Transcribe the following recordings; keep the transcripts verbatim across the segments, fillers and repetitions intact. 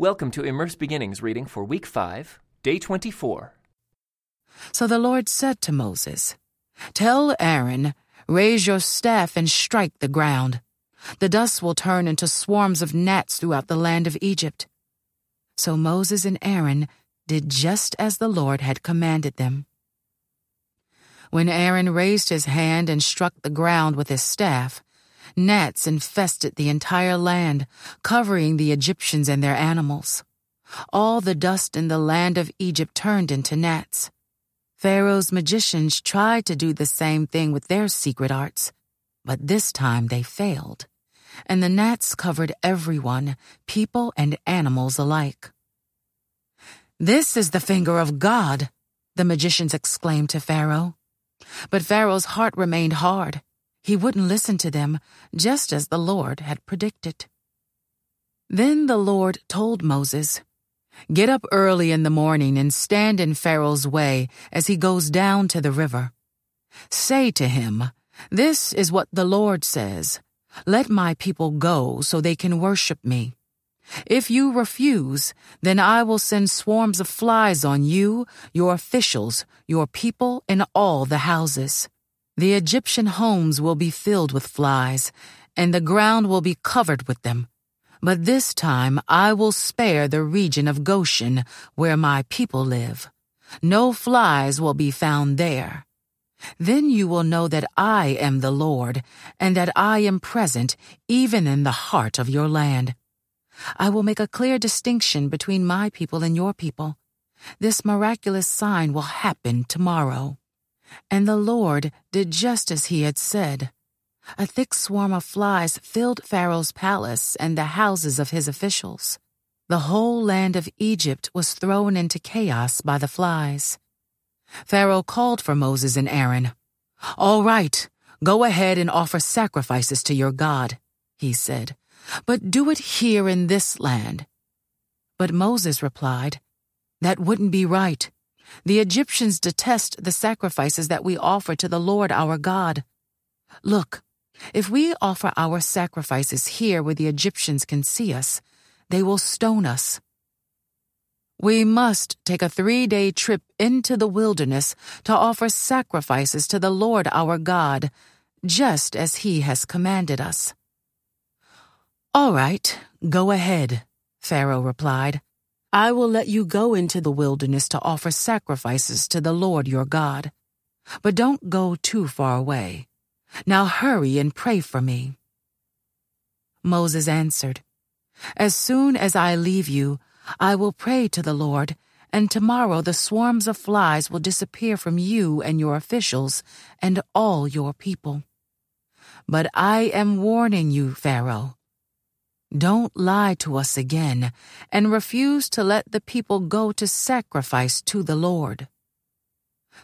Welcome to Immerse Beginnings reading for Week five, Day twenty-four. So the Lord said to Moses, "Tell Aaron, raise your staff and strike the ground. The dust will turn into swarms of gnats throughout the land of Egypt." So Moses and Aaron did just as the Lord had commanded them. When Aaron raised his hand and struck the ground with his staff, gnats infested the entire land, covering the Egyptians and their animals. All the dust in the land of Egypt turned into gnats. Pharaoh's magicians tried to do the same thing with their secret arts, but this time they failed, and the gnats covered everyone, people and animals alike. "This is the finger of God," the magicians exclaimed to Pharaoh. But Pharaoh's heart remained hard. He wouldn't listen to them, just as the Lord had predicted. Then the Lord told Moses, "Get up early in the morning and stand in Pharaoh's way as he goes down to the river. Say to him, 'This is what the Lord says. Let my people go so they can worship me. If you refuse, then I will send swarms of flies on you, your officials, your people, and all the houses. The Egyptian homes will be filled with flies, and the ground will be covered with them. But this time I will spare the region of Goshen, where my people live. No flies will be found there. Then you will know that I am the Lord, and that I am present even in the heart of your land. I will make a clear distinction between my people and your people. This miraculous sign will happen tomorrow." And the Lord did just as he had said. A thick swarm of flies filled Pharaoh's palace and the houses of his officials. The whole land of Egypt was thrown into chaos by the flies. Pharaoh called for Moses and Aaron. "All right, go ahead and offer sacrifices to your God," he said, "but do it here in this land." But Moses replied, "That wouldn't be right. The Egyptians detest the sacrifices that we offer to the Lord our God. Look, if we offer our sacrifices here where the Egyptians can see us, they will stone us. We must take a three-day trip into the wilderness to offer sacrifices to the Lord our God, just as he has commanded us." "All right, go ahead," Pharaoh replied. "I will let you go into the wilderness to offer sacrifices to the Lord your God. But don't go too far away. Now hurry and pray for me." Moses answered, "As soon as I leave you, I will pray to the Lord, and tomorrow the swarms of flies will disappear from you and your officials and all your people. But I am warning you, Pharaoh. Don't lie to us again, and refuse to let the people go to sacrifice to the Lord."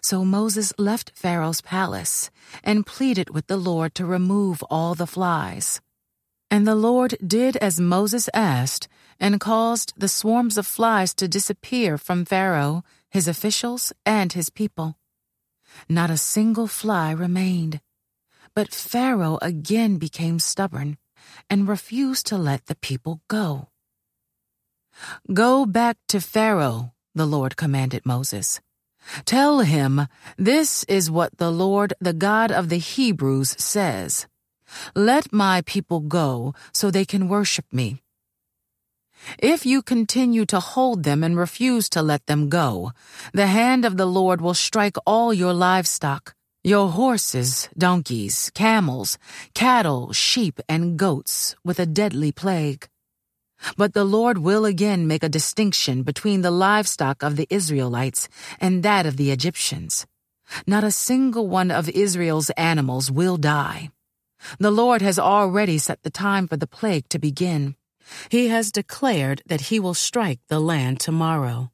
So Moses left Pharaoh's palace and pleaded with the Lord to remove all the flies. And the Lord did as Moses asked and caused the swarms of flies to disappear from Pharaoh, his officials, and his people. Not a single fly remained. But Pharaoh again became stubborn and refused to let the people go. "Go back to Pharaoh," the Lord commanded Moses. "Tell him, 'This is what the Lord, the God of the Hebrews, says. Let my people go so they can worship me. If you continue to hold them and refuse to let them go, the hand of the Lord will strike all your livestock. Your horses, donkeys, camels, cattle, sheep, and goats with a deadly plague. But the Lord will again make a distinction between the livestock of the Israelites and that of the Egyptians. Not a single one of Israel's animals will die. The Lord has already set the time for the plague to begin. He has declared that he will strike the land tomorrow."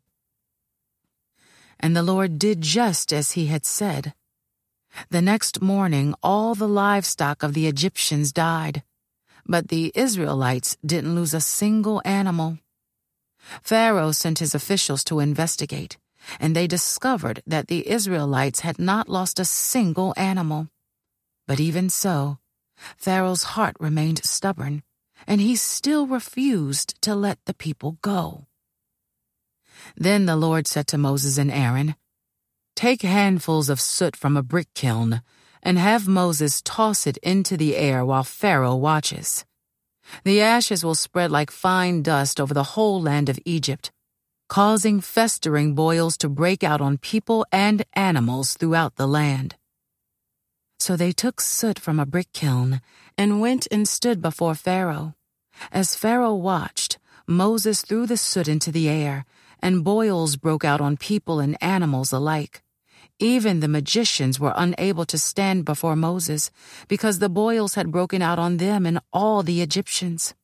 And the Lord did just as he had said. The next morning, all the livestock of the Egyptians died, but the Israelites didn't lose a single animal. Pharaoh sent his officials to investigate, and they discovered that the Israelites had not lost a single animal. But even so, Pharaoh's heart remained stubborn, and he still refused to let the people go. Then the Lord said to Moses and Aaron, "Take handfuls of soot from a brick kiln and have Moses toss it into the air while Pharaoh watches. The ashes will spread like fine dust over the whole land of Egypt, causing festering boils to break out on people and animals throughout the land." So they took soot from a brick kiln and went and stood before Pharaoh. As Pharaoh watched, Moses threw the soot into the air, and boils broke out on people and animals alike. Even the magicians were unable to stand before Moses because the boils had broken out on them and all the Egyptians.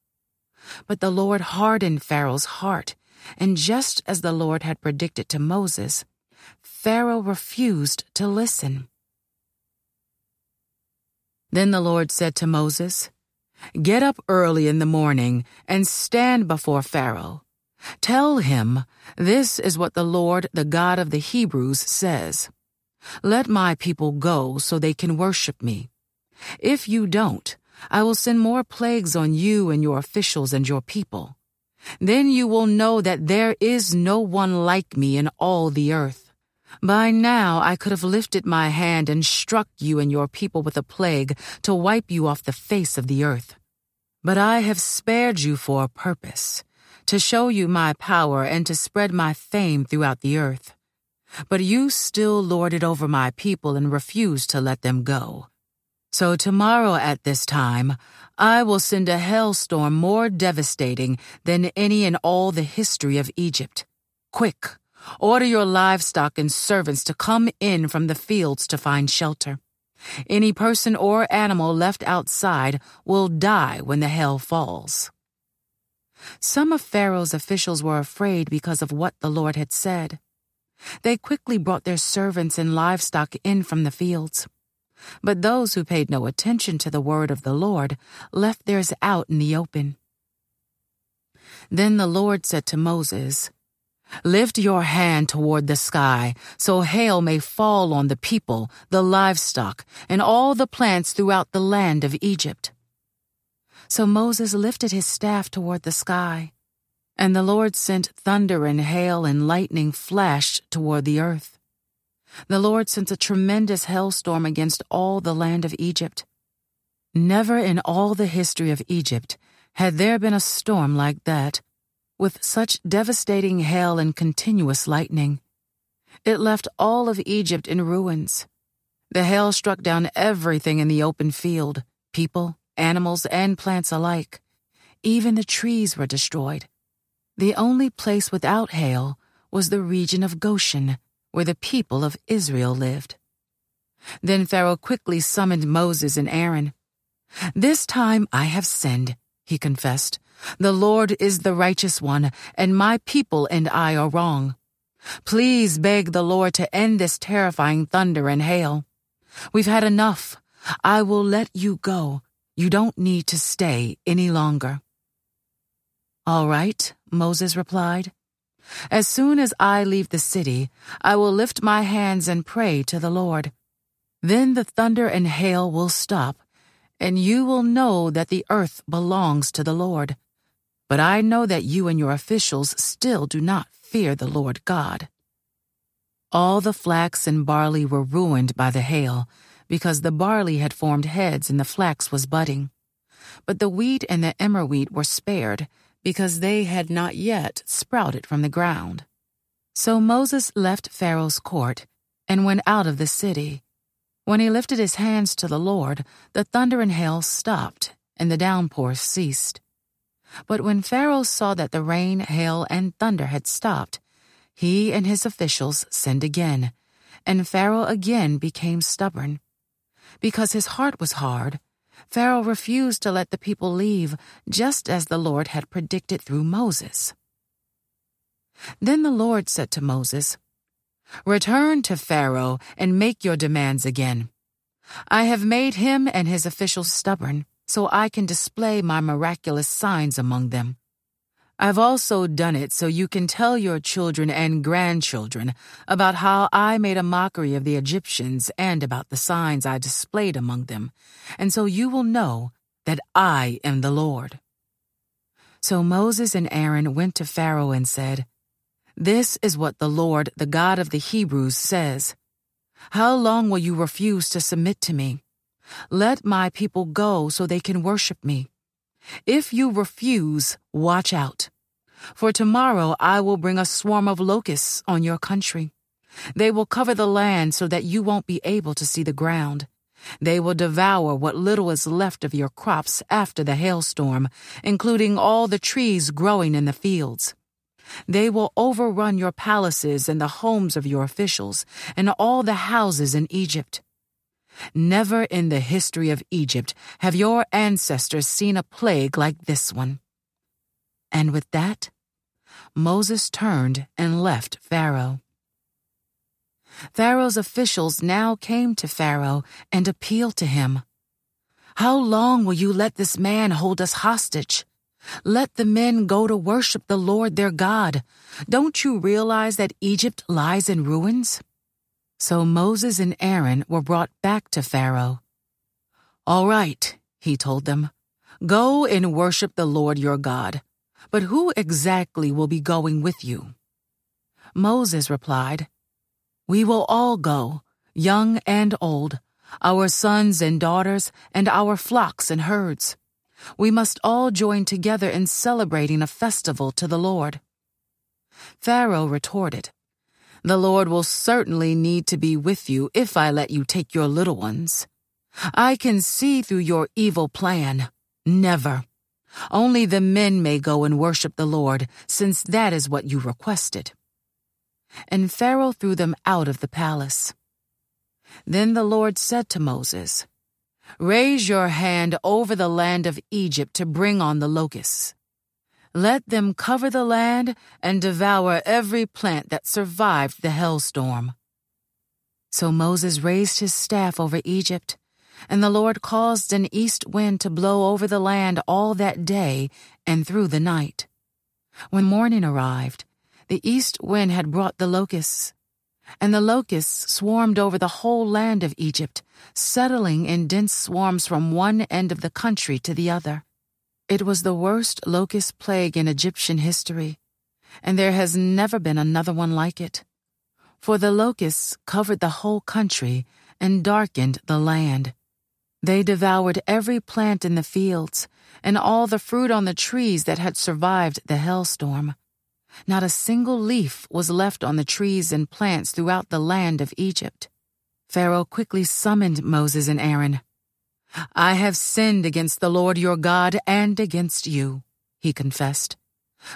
But the Lord hardened Pharaoh's heart, and just as the Lord had predicted to Moses, Pharaoh refused to listen. Then the Lord said to Moses, "Get up early in the morning and stand before Pharaoh. Tell him, 'This is what the Lord, the God of the Hebrews, says. Let my people go so they can worship me. If you don't, I will send more plagues on you and your officials and your people. Then you will know that there is no one like me in all the earth. By now I could have lifted my hand and struck you and your people with a plague to wipe you off the face of the earth. But I have spared you for a purpose, to show you my power and to spread my fame throughout the earth. But you still lord it over my people and refuse to let them go. So tomorrow at this time, I will send a hailstorm more devastating than any in all the history of Egypt. Quick, order your livestock and servants to come in from the fields to find shelter. Any person or animal left outside will die when the hail falls." Some of Pharaoh's officials were afraid because of what the Lord had said. They quickly brought their servants and livestock in from the fields. But those who paid no attention to the word of the Lord left theirs out in the open. Then the Lord said to Moses, "Lift your hand toward the sky, so hail may fall on the people, the livestock, and all the plants throughout the land of Egypt." So Moses lifted his staff toward the sky, and the Lord sent thunder and hail and lightning flash toward the earth. The Lord sent a tremendous hailstorm against all the land of Egypt. Never in all the history of Egypt had there been a storm like that, with such devastating hail and continuous lightning. It left all of Egypt in ruins. The hail struck down everything in the open field, people, animals and plants alike. Even the trees were destroyed. The only place without hail was the region of Goshen, where the people of Israel lived. Then Pharaoh quickly summoned Moses and Aaron. "This time I have sinned," he confessed. "The Lord is the righteous one, and my people and I are wrong. Please beg the Lord to end this terrifying thunder and hail. We've had enough. I will let you go. You don't need to stay any longer." "All right," Moses replied. "As soon as I leave the city, I will lift my hands and pray to the Lord. Then the thunder and hail will stop, and you will know that the earth belongs to the Lord. But I know that you and your officials still do not fear the Lord God." All the flax and barley were ruined by the hail, because the barley had formed heads and the flax was budding. But the wheat and the emmerwheat were spared, because they had not yet sprouted from the ground. So Moses left Pharaoh's court and went out of the city. When he lifted his hands to the Lord, the thunder and hail stopped, and the downpour ceased. But when Pharaoh saw that the rain, hail, and thunder had stopped, he and his officials sinned again, and Pharaoh again became stubborn. Because his heart was hard, Pharaoh refused to let the people leave, just as the Lord had predicted through Moses. Then the Lord said to Moses, "Return to Pharaoh and make your demands again. I have made him and his officials stubborn, so I can display my miraculous signs among them. I've also done it so you can tell your children and grandchildren about how I made a mockery of the Egyptians and about the signs I displayed among them, and so you will know that I am the Lord." So Moses and Aaron went to Pharaoh and said, "This is what the Lord, the God of the Hebrews, says. How long will you refuse to submit to me? Let my people go so they can worship me. If you refuse, watch out. For tomorrow I will bring a swarm of locusts on your country. They will cover the land so that you won't be able to see the ground. They will devour what little is left of your crops after the hailstorm, including all the trees growing in the fields. They will overrun your palaces and the homes of your officials and all the houses in Egypt. Never in the history of Egypt have your ancestors seen a plague like this one." And with that, Moses turned and left Pharaoh. Pharaoh's officials now came to Pharaoh and appealed to him. "How long will you let this man hold us hostage? Let the men go to worship the Lord their God. Don't you realize that Egypt lies in ruins?" So Moses and Aaron were brought back to Pharaoh. "All right," he told them, "go and worship the Lord your God. But who exactly will be going with you?" Moses replied, "We will all go, young and old, our sons and daughters, and our flocks and herds. We must all join together in celebrating a festival to the Lord." Pharaoh retorted, "The Lord will certainly need to be with you if I let you take your little ones. I can see through your evil plan. Never. Only the men may go and worship the Lord, since that is what you requested." And Pharaoh threw them out of the palace. Then the Lord said to Moses, "Raise your hand over the land of Egypt to bring on the locusts. Let them cover the land and devour every plant that survived the hailstorm." So Moses raised his staff over Egypt, and the Lord caused an east wind to blow over the land all that day and through the night. When morning arrived, the east wind had brought the locusts, and the locusts swarmed over the whole land of Egypt, settling in dense swarms from one end of the country to the other. It was the worst locust plague in Egyptian history, and there has never been another one like it. For the locusts covered the whole country and darkened the land. They devoured every plant in the fields and all the fruit on the trees that had survived the hailstorm. Not a single leaf was left on the trees and plants throughout the land of Egypt. Pharaoh quickly summoned Moses and Aaron. "I have sinned against the Lord your God and against you," he confessed.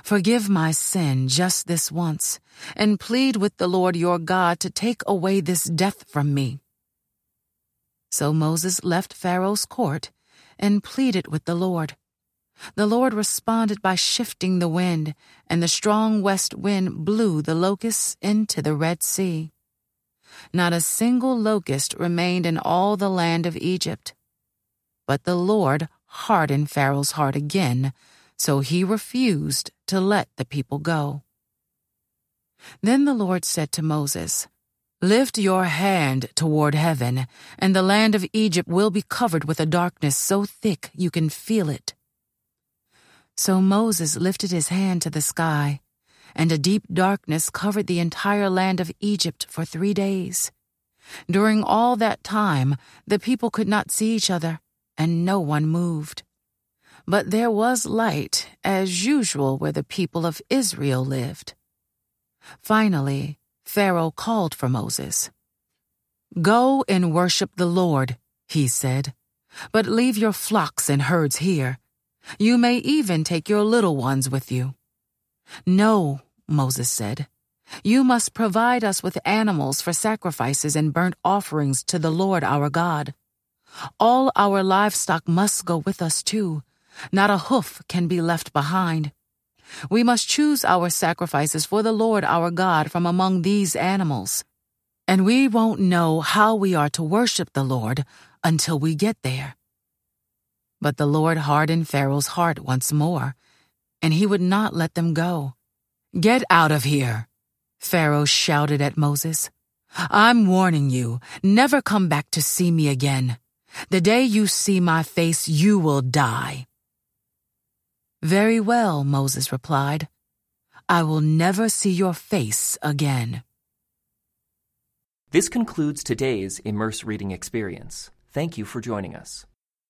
"Forgive my sin just this once, and plead with the Lord your God to take away this death from me." So Moses left Pharaoh's court and pleaded with the Lord. The Lord responded by shifting the wind, and the strong west wind blew the locusts into the Red Sea. Not a single locust remained in all the land of Egypt. But the Lord hardened Pharaoh's heart again, so he refused to let the people go. Then the Lord said to Moses, "Lift your hand toward heaven, and the land of Egypt will be covered with a darkness so thick you can feel it." So Moses lifted his hand to the sky, and a deep darkness covered the entire land of Egypt for three days. During all that time, the people could not see each other, and no one moved. But there was light, as usual, where the people of Israel lived. Finally, Pharaoh called for Moses. "Go and worship the Lord," he said, "but leave your flocks and herds here. You may even take your little ones with you." "No," Moses said, "you must provide us with animals for sacrifices and burnt offerings to the Lord our God. All our livestock must go with us too. Not a hoof can be left behind. We must choose our sacrifices for the Lord our God from among these animals. And we won't know how we are to worship the Lord until we get there." But the Lord hardened Pharaoh's heart once more, and he would not let them go. "Get out of here," Pharaoh shouted at Moses. "I'm warning you, never come back to see me again. The day you see my face, you will die." Very well, Moses replied. I will never see your face again. This concludes today's Immerse Reading Experience. Thank you for joining us.